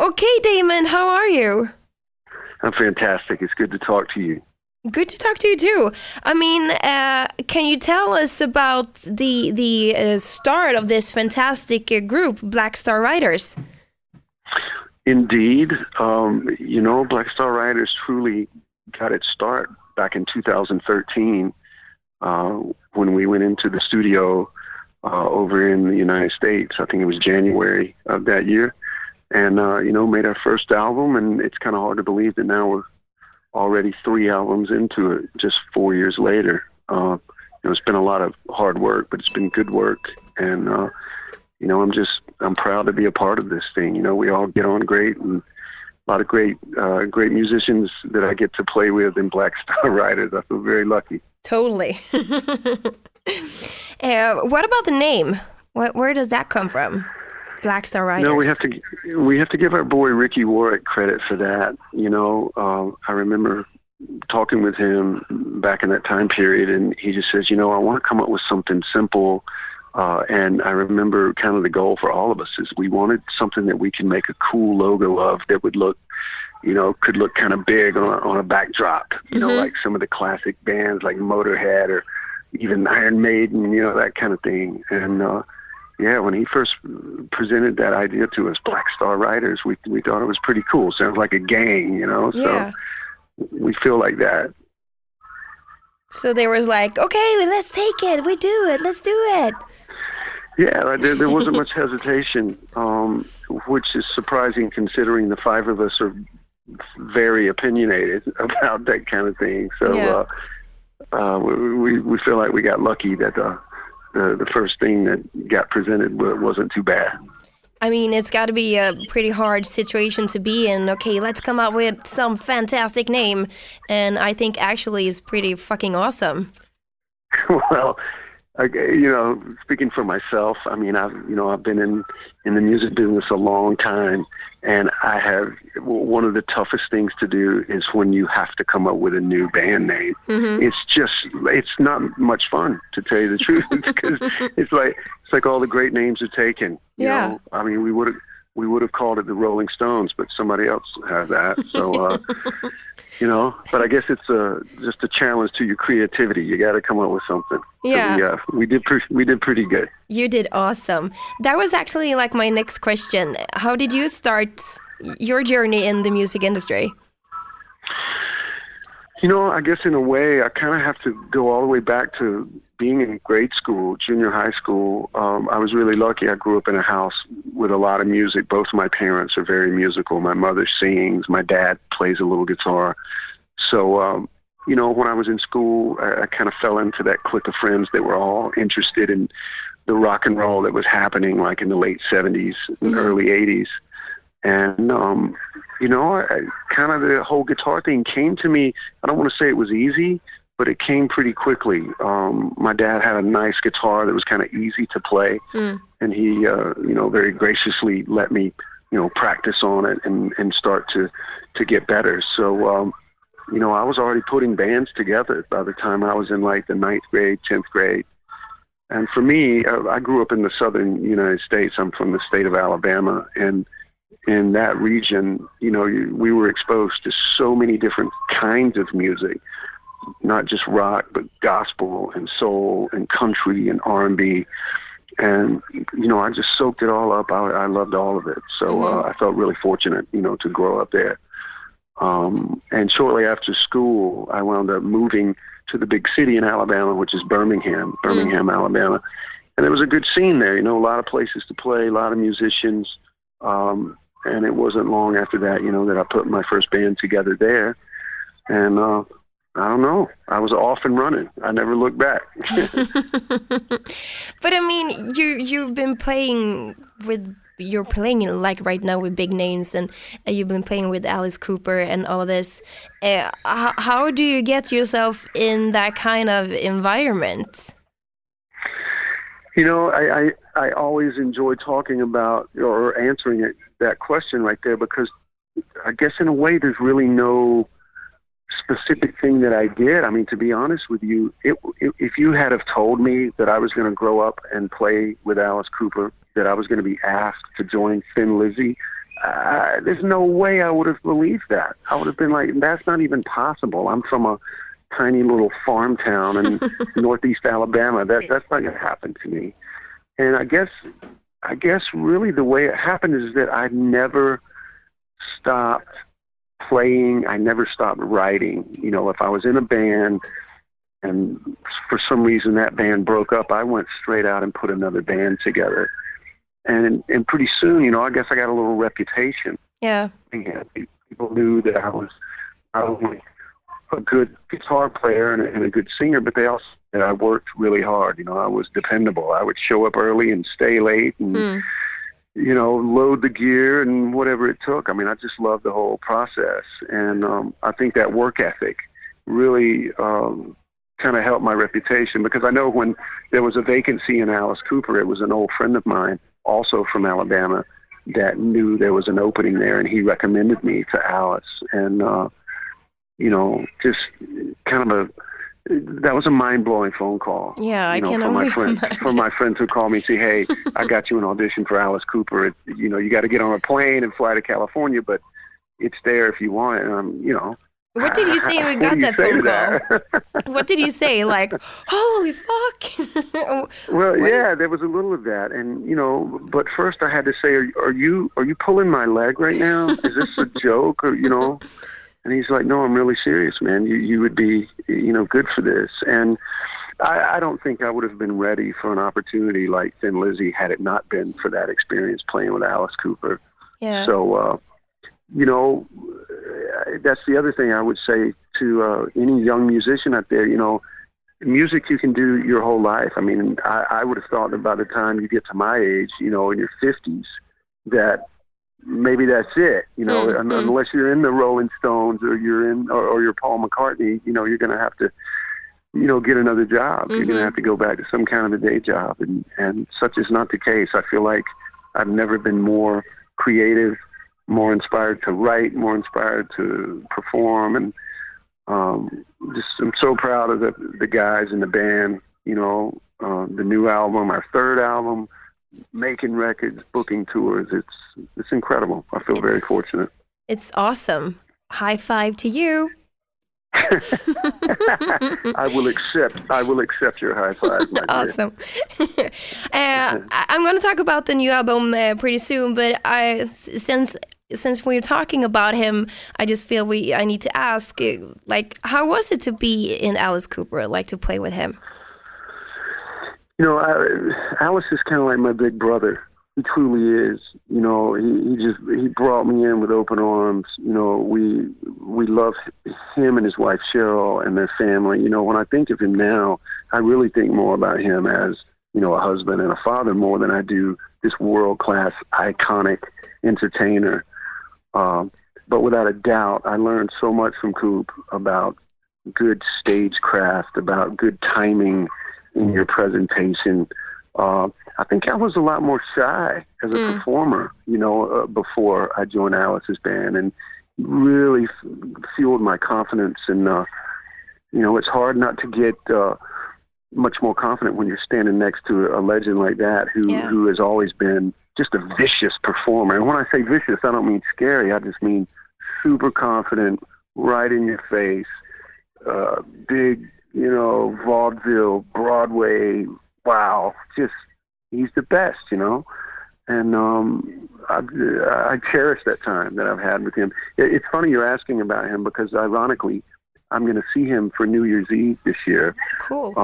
Okay, Damon, how are you? I'm fantastic. It's good to talk to you. Good to talk to you too. I mean, can you tell us about the start of this fantastic group, Black Star Riders? Indeed. Black Star Riders truly got its start back in 2013 when we went into the studio over in the United States. I think it was January of that year. And, made our first album, and it's kind of hard to believe that now we're already 3 albums into it, just 4 years later. It's been a lot of hard work, but it's been good work. And, I'm proud to be a part of this thing. You know, we all get on great, and a lot of great musicians that I get to play with in Black Star Riders. I feel very lucky. Totally. What about the name? Where does that come from? Black Star Riders. No, we have to give our boy Ricky Warwick credit for that. I remember talking with him back in that time period, and he just says, I want to come up with something simple. And I remember kind of the goal for all of us is we wanted something that we can make a cool logo of that would look, could look kind of big on a backdrop. Like some of the classic bands like Motörhead or even Iron Maiden, that kind of thing. And when he first presented that idea to us, Black Star Riders, we thought it was pretty cool. Sounds like a gang, Yeah. So we feel like that. So there was like, okay, let's take it. We do it. Let's do it. Yeah, there wasn't much hesitation, which is surprising considering the 5 of us are very opinionated about that kind of thing. So we feel like we got lucky that the first thing that got presented wasn't too bad. I mean, it's got to be a pretty hard situation to be in. Okay, let's come up with some fantastic name. And I think actually is pretty fucking awesome. Well, speaking for myself, I mean, I've been in the music business a long time. And I have one of the toughest things to do is when you have to come up with a new band name. Mm-hmm. It's not much fun, to tell you the truth, because it's like all the great names are taken. You know? I mean, we would have called it the Rolling Stones, but somebody else had that. So, but I guess it's just a challenge to your creativity. You got to come up with something. Yeah, we did pretty good. You did awesome. That was actually like my next question. How did you start your journey in the music industry? I guess in a way, I kind of have to go all the way back to being in grade school, junior high school. I was really lucky. I grew up in a house with a lot of music. Both my parents are very musical. My mother sings. My dad plays a little guitar. So, when I was in school, I kind of fell into that clique of friends that were all interested in the rock and roll that was happening like in the late 70s and early 80s. And, kind of the whole guitar thing came to me. I don't want to say it was easy, but it came pretty quickly. My dad had a nice guitar that was kind of easy to play. Mm. And he, very graciously let me, practice on it and start to get better. So, I was already putting bands together by the time I was in like the 9th grade, 10th grade. And for me, I grew up in the southern United States. I'm from the state of Alabama. And in that region, we were exposed to so many different kinds of music, not just rock, but gospel and soul and country and R&B. And, I just soaked it all up. I loved all of it. So I felt really fortunate, to grow up there. And shortly after school, I wound up moving to the big city in Alabama, which is Birmingham, Alabama. And there was a good scene there, a lot of places to play, a lot of musicians. And it wasn't long after that, that I put my first band together there. And I don't know, I was off and running. I never looked back. But I mean, you've been playing with, you're playing like right now with big names, and you've been playing with Alice Cooper and all of this. How do you get yourself in that kind of environment? I always enjoy talking about or answering that question right there, because I guess in a way there's really no specific thing that I did. I mean, to be honest with you, if you had have told me that I was going to grow up and play with Alice Cooper, that I was going to be asked to join Thin Lizzy, there's no way I would have believed that. I would have been like, that's not even possible. I'm from a tiny little farm town in northeast Alabama. That's not going to happen to me. And I guess really the way it happened is that I never stopped playing. I never stopped writing. You know, if I was in a band and for some reason that band broke up, I went straight out and put another band together. And pretty soon, you know, I guess I got a little reputation. Yeah. People knew that I was not only a good guitar player and a good singer, but they also, and I worked really hard. You know, I was dependable. I would show up early and stay late and, you know, load the gear and whatever it took. I mean, I just loved the whole process. And I think that work ethic really kind of helped my reputation, because I know when there was a vacancy in Alice Cooper, it was an old friend of mine, also from Alabama, that knew there was an opening there, and he recommended me to Alice. And, you know, just kind of that was a mind-blowing phone call. Yeah, I can only imagine. From my friends who called me and say, hey, I got you an audition for Alice Cooper. It, you know, you got to get on a plane and fly to California, but it's there if you want it. And I'm, you know. What did you say when you got that phone call? What did you say? Like, holy fuck. Well, yeah, there was a little of that. And, you know, but first I had to say, are you pulling my leg right now? Is this a joke? Or, you know? And he's like, no, I'm really serious, man. You would be, you know, good for this. And I don't think I would have been ready for an opportunity like Thin Lizzy had it not been for that experience playing with Alice Cooper. Yeah. So, you know, that's the other thing I would say to any young musician out there. You know, music you can do your whole life. I mean, I would have thought that by the time you get to my age, you know, in your 50s, that maybe that's it. You know, unless you're in the Rolling Stones or you're in or you're Paul McCartney, you know, you're going to have to, you know, get another job. You're going to have to go back to some kind of a day job. And such is not the case. I feel like I've never been more creative, more inspired to write, more inspired to perform, and just I'm so proud of the guys in the band. You know, the new album, our third album, making records, booking tours. It's incredible. I feel very fortunate. It's awesome. High five to you. I will accept your high five. Awesome. I'm going to talk about the new album pretty soon, but since we're talking about him, I just feel I need to ask, like, how was it to be in Alice Cooper, like to play with him? You know, Alice is kind of like my big brother. He truly is. You know, he brought me in with open arms. You know, we love him and his wife Cheryl and their family. You know, when I think of him now, I really think more about him as, you know, a husband and a father more than I do this world-class, iconic entertainer. But without a doubt, I learned so much from Coop about good stagecraft, about good timing in your presentation. I think I was a lot more shy as a performer, you know, before I joined Alice's band, and really fueled my confidence. And, you know, it's hard not to get much more confident when you're standing next to a legend like that who has always been just a vicious performer. And when I say vicious, I don't mean scary. I just mean super confident, right in your face, big, you know, vaudeville, Broadway. Wow. Just, he's the best, you know? And I cherish that time that I've had with him. It's funny you're asking about him, because ironically, I'm going to see him for New Year's Eve this year. Cool.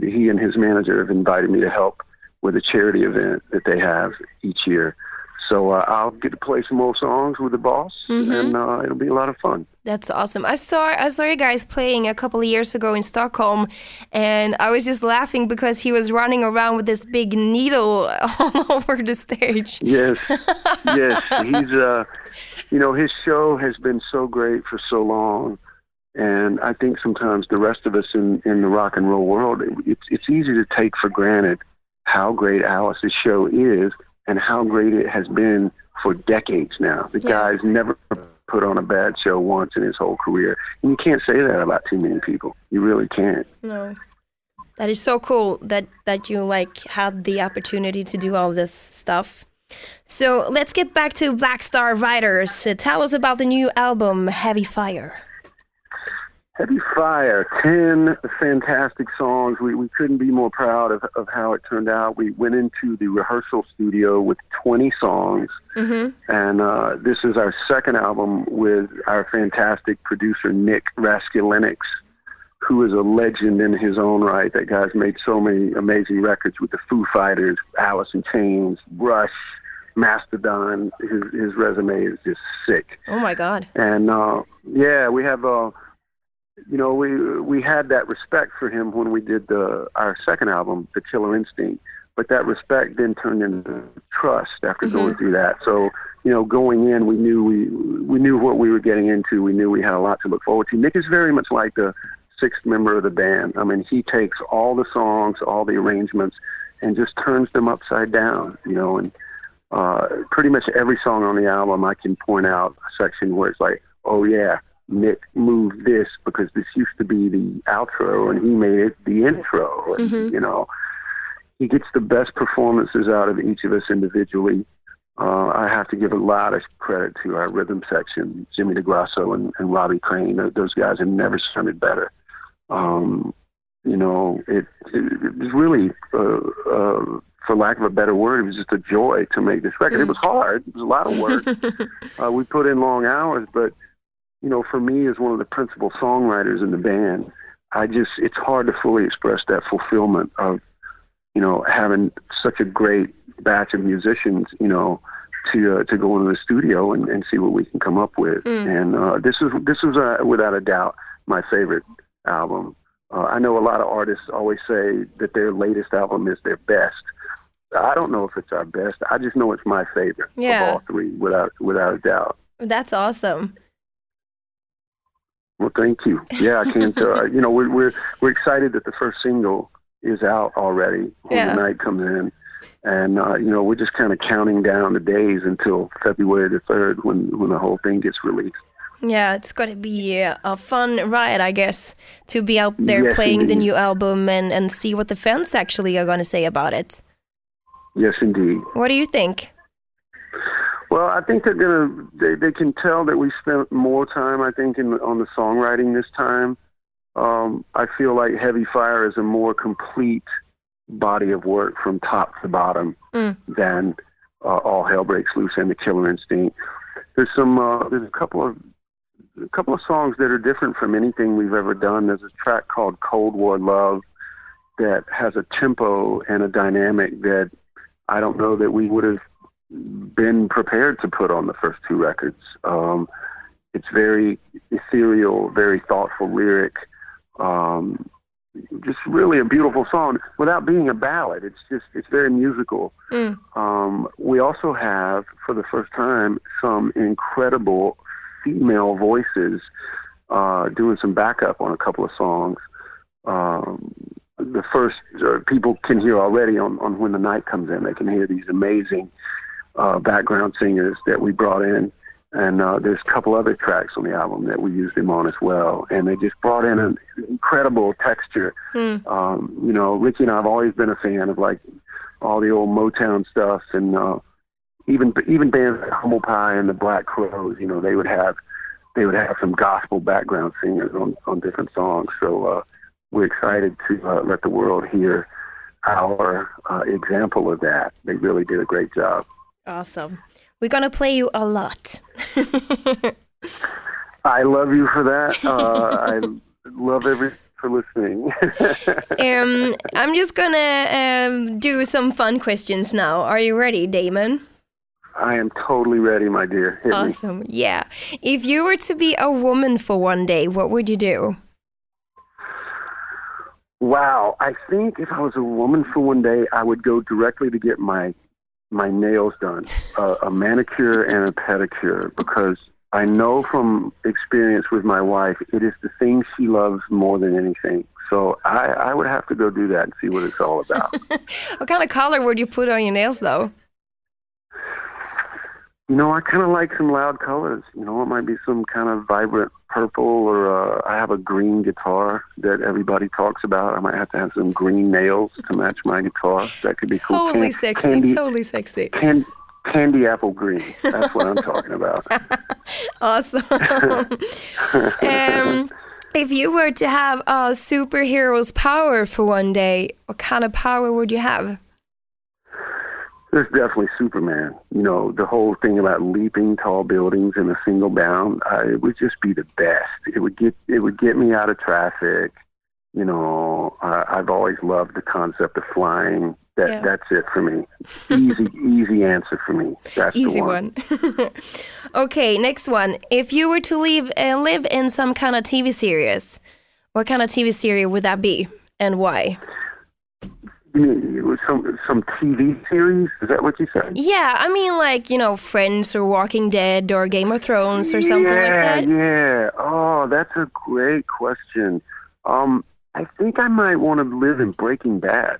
He and his manager have invited me to help with a charity event that they have each year. So I'll get to play some old songs with the boss, and it'll be a lot of fun. That's awesome. I saw you guys playing a couple of years ago in Stockholm, and I was just laughing because he was running around with this big needle all over the stage. Yes, yes. He's, you know, his show has been so great for so long, and I think sometimes the rest of us in the rock and roll world, it's easy to take for granted how great Alice's show is, and how great it has been for decades now. The guy's never put on a bad show once in his whole career. And you can't say that about too many people. You really can't. No. That is so cool that you, like, had the opportunity to do all this stuff. So let's get back to Black Star Riders. Tell us about the new album, Heavy Fire. Heavy Fire, 10 fantastic songs. We couldn't be more proud of how it turned out. We went into the rehearsal studio with 20 songs. Mm-hmm. And this is our second album with our fantastic producer, Nick Raskulenix, who is a legend in his own right. That guy's made so many amazing records with the Foo Fighters, Alice in Chains, Rush, Mastodon. His resume is just sick. Oh, my God. And, yeah, we have... We had that respect for him when we did our second album, The Killer Instinct, but that respect then turned into trust after mm-hmm. going through that. So, going in, we knew what we were getting into. We knew we had a lot to look forward to. Nick is very much like the sixth member of the band. I mean, he takes all the songs, all the arrangements, and just turns them upside down, and pretty much every song on the album, I can point out a section where it's like, oh, yeah, Nick moved this because this used to be the outro and he made it the intro. And, mm-hmm. He gets the best performances out of each of us individually. I have to give a lot of credit to our rhythm section, Jimmy DeGrasso and Robbie Crane. Those guys have never sounded better. It was really, for lack of a better word, it was just a joy to make this record. Mm. It was hard. It was a lot of work. We put in long hours, but for me, as one of the principal songwriters in the band, it's hard to fully express that fulfillment of, having such a great batch of musicians, to go into the studio and see what we can come up with. Mm. And this was without a doubt my favorite album. I know a lot of artists always say that their latest album is their best. I don't know if it's our best. I just know it's my favorite of all three, without a doubt. That's awesome. Well, thank you. Yeah, I can't. We're excited that the first single is out already when the night comes in, and we're just kind of counting down the days until February 3rd when the whole thing gets released. Yeah, it's going to be a fun ride, I guess, to be out there playing indeed. The new album and see what the fans actually are going to say about it. Yes, indeed. What do you think? Well, I think they can tell that we spent more time, I think, on the songwriting this time. I feel like Heavy Fire is a more complete body of work from top to bottom than All Hell Breaks Loose and The Killer Instinct. There's there's a couple of songs that are different from anything we've ever done. There's a track called Cold War Love that has a tempo and a dynamic that I don't know that we would have been prepared to put on the first two records. It's very ethereal, very thoughtful lyric, just really a beautiful song without being a ballad. It's very musical. Mm. We also have, for the first time, some incredible female voices doing some backup on a couple of songs. The first people can hear already on When the Night Comes In. They can hear these amazing background singers that we brought in, and there's a couple other tracks on the album that we used them on as well, and they just brought in an incredible texture. Ricky and I have always been a fan of like all the old Motown stuff, and even bands like Humble Pie and the Black Crowes, they would have some gospel background singers on different songs. So we're excited to let the world hear our example of that. They really did a great job. Awesome. We're going to play you a lot. I love you for that. I love everyone for listening. I'm just going to do some fun questions now. Are you ready, Damon? I am totally ready, my dear. Hit awesome. Me. Yeah. If you were to be a woman for one day, what would you do? Wow. I think if I was a woman for one day, I would go directly to get my nails done, a manicure and a pedicure, because I know from experience with my wife, it is the thing she loves more than anything. So I would have to go do that and see what it's all about. What kind of color would you put on your nails, though? I kind of like some loud colors. It might be some kind of vibrant purple, or I have a green guitar that everybody talks about. I might have to have some green nails to match my guitar. That could be cool. Totally sexy. Candy apple green. That's what I'm talking about. Awesome. If you were to have a superhero's power for one day, what kind of power would you have? There's definitely Superman. You know, the whole thing about leaping tall buildings in a single bound, it would just be the best. It would get me out of traffic. You know, I've always loved the concept of flying. That's it for me. Easy answer for me. That's easy the one. Okay, next one. If you were to live in some kind of TV series, what kind of TV series would that be, and why? Some TV series? Is that what you said? Yeah, I mean, like, you know, Friends or Walking Dead or Game of Thrones or something like that. Yeah. Oh, that's a great question. I think I might want to live in Breaking Bad.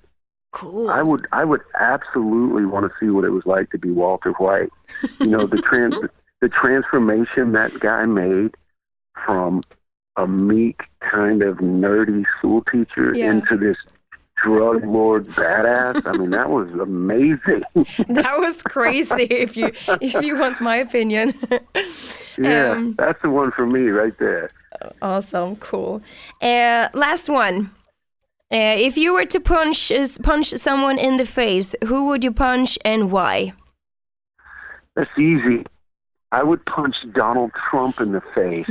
Cool. I would absolutely want to see what it was like to be Walter White. You know, the transformation that guy made from a meek kind of nerdy school teacher into this drug lord badass. I mean, that was amazing. That was crazy. If you want my opinion. That's the one for me right there. Awesome, cool. Last one. If you were to punch someone in the face, who would you punch and why? That's easy. I would punch Donald Trump in the face.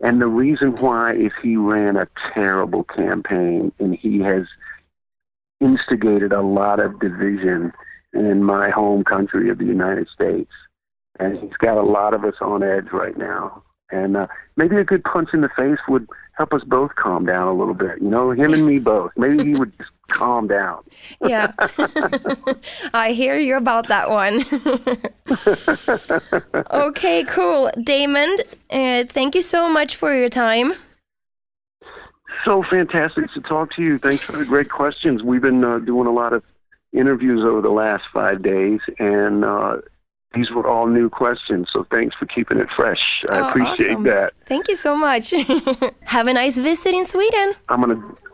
And the reason why is he ran a terrible campaign and he has instigated a lot of division in my home country of the United States. And he's got a lot of us on edge right now. And maybe a good punch in the face would help us both calm down a little bit. You know, him and me both. Maybe he would just calm down. Yeah. I hear you about that one. Okay, cool. Damon, thank you so much for your time. So fantastic to talk to you. Thanks for the great questions. We've been doing a lot of interviews over the last 5 days, and these were all new questions, so thanks for keeping it fresh. I appreciate that. Thank you so much. Have a nice visit in Sweden. I'm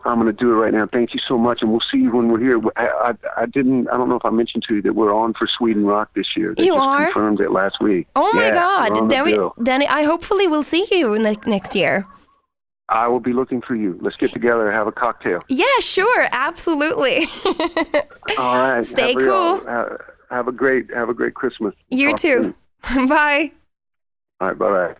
gonna do it right now. Thank you so much, and we'll see you when we're here. I don't know if I mentioned to you that we're on for Sweden Rock this year. They confirmed it last week. Oh my God! Then I hopefully will see you next year. I will be looking for you. Let's get together and have a cocktail. Yeah, sure, absolutely. All right. Stay cool. Have a great Christmas. You too. Bye. All right, bye-bye.